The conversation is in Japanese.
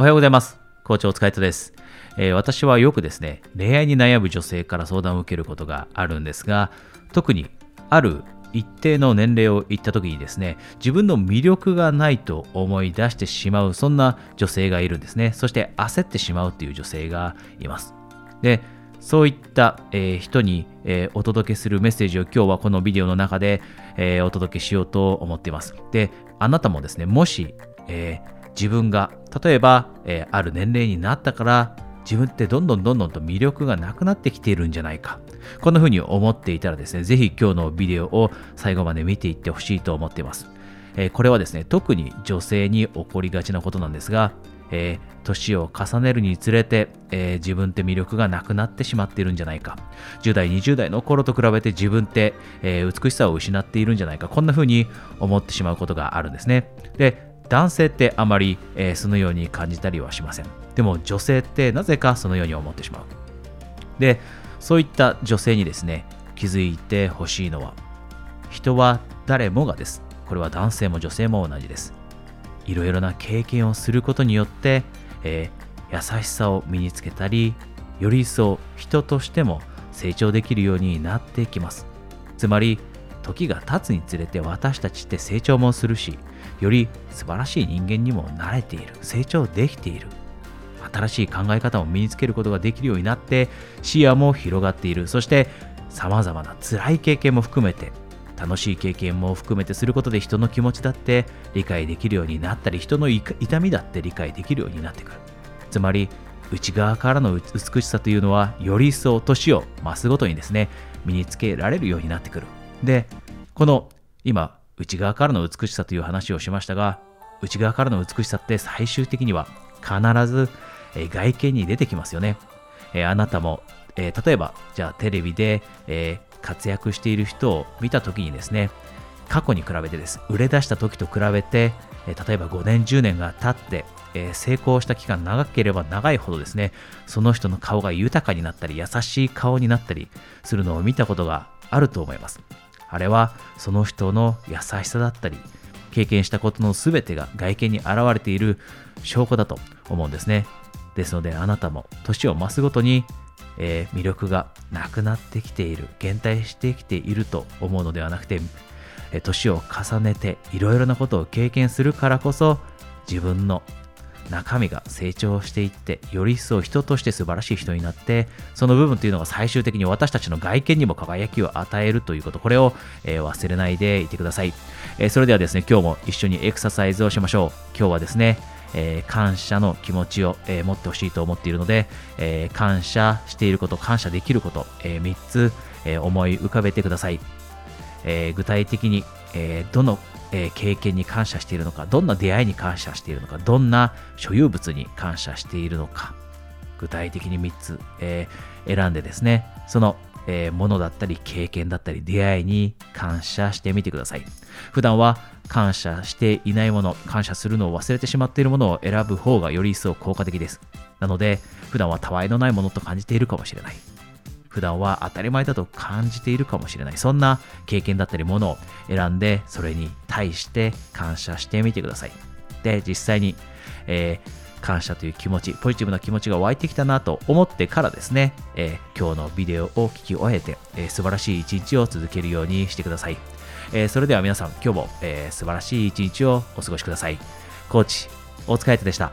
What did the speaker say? おはようございます。コーチお疲れ様です。私はよくですね、恋愛に悩む女性から相談を受けることがあるんですが、特にある一定の年齢をいった時にですね、自分の魅力がないと思い出してしまう、そんな女性がいるんですね。そして焦ってしまうという女性がいます。で、そういった人にお届けするメッセージを今日はこのビデオの中でお届けしようと思っています。で、あなたもですね、もし自分が例えばある年齢になったから自分ってどんどんと魅力がなくなってきているんじゃないか、こんな風に思っていたらですね、ぜひ今日のビデオを最後まで見ていってほしいと思っています。これはですね、特に女性に起こりがちなことなんですが、年を重ねるにつれて、自分って魅力がなくなってしまっているんじゃないか、10代20代の頃と比べて自分って、美しさを失っているんじゃないか、こんな風に思ってしまうことがあるんですね。で、男性ってあまり、そのように感じたりはしません。でも女性ってなぜかそのように思ってしまう。で、そういった女性にですね、気づいてほしいのは、人は誰もがです。これは男性も女性も同じです。いろいろな経験をすることによって、優しさを身につけたり、より一層人としても成長できるようになってきます。つまり時が経つにつれて私たちって成長もするし、より素晴らしい人間にも慣れている、成長できている、新しい考え方を身につけることができるようになって視野も広がっている、そして様々な辛い経験も含めて楽しい経験も含めてすることで人の気持ちだって理解できるようになったり、人の痛みだって理解できるようになってくる。つまり内側からの美しさというのはより一層年を増すごとにですね、身につけられるようになってくる。で、この今内側からの美しさという話をしましたが、内側からの美しさって最終的には必ず外見に出てきますよね。あなたも例えばじゃあテレビで活躍している人を見た時にですね、過去に比べてです。売れ出した時と比べて、例えば5年10年が経って、成功した期間長ければ長いほどですね、その人の顔が豊かになったり優しい顔になったりするのを見たことがあると思います。あれはその人の優しさだったり経験したことの全てが外見に現れている証拠だと思うんですね。ですので、あなたも年を増すごとに魅力がなくなってきている、減退してきていると思うのではなくて、年を重ねていろいろなことを経験するからこそ自分の中身が成長していって、より一層人として素晴らしい人になって、その部分というのが最終的に私たちの外見にも輝きを与えるということ、これを、忘れないでいてください。それではですね、今日も一緒にエクササイズをしましょう。今日はですね、感謝の気持ちを、持ってほしいと思っているので、感謝していること、感謝できること、3つ、思い浮かべてください。具体的に、どの、経験に感謝しているのか、どんな出会いに感謝しているのか、どんな所有物に感謝しているのか、具体的に3つ、選んでですね、そのものだったり経験だったり出会いに感謝してみてください。普段は感謝していないもの、感謝するのを忘れてしまっているものを選ぶ方がより一層効果的です。なので、普段はたわいのないものと感じているかもしれない、普段は当たり前だと感じているかもしれない、そんな経験だったりものを選んで、それに対して感謝してみてください。で、実際に、感謝という気持ち、ポジティブな気持ちが湧いてきたなと思ってからですね、今日のビデオを聞き終えて、素晴らしい一日を続けるようにしてください。それでは皆さん、今日も、素晴らしい一日をお過ごしください。コーチ、お疲れ様でした。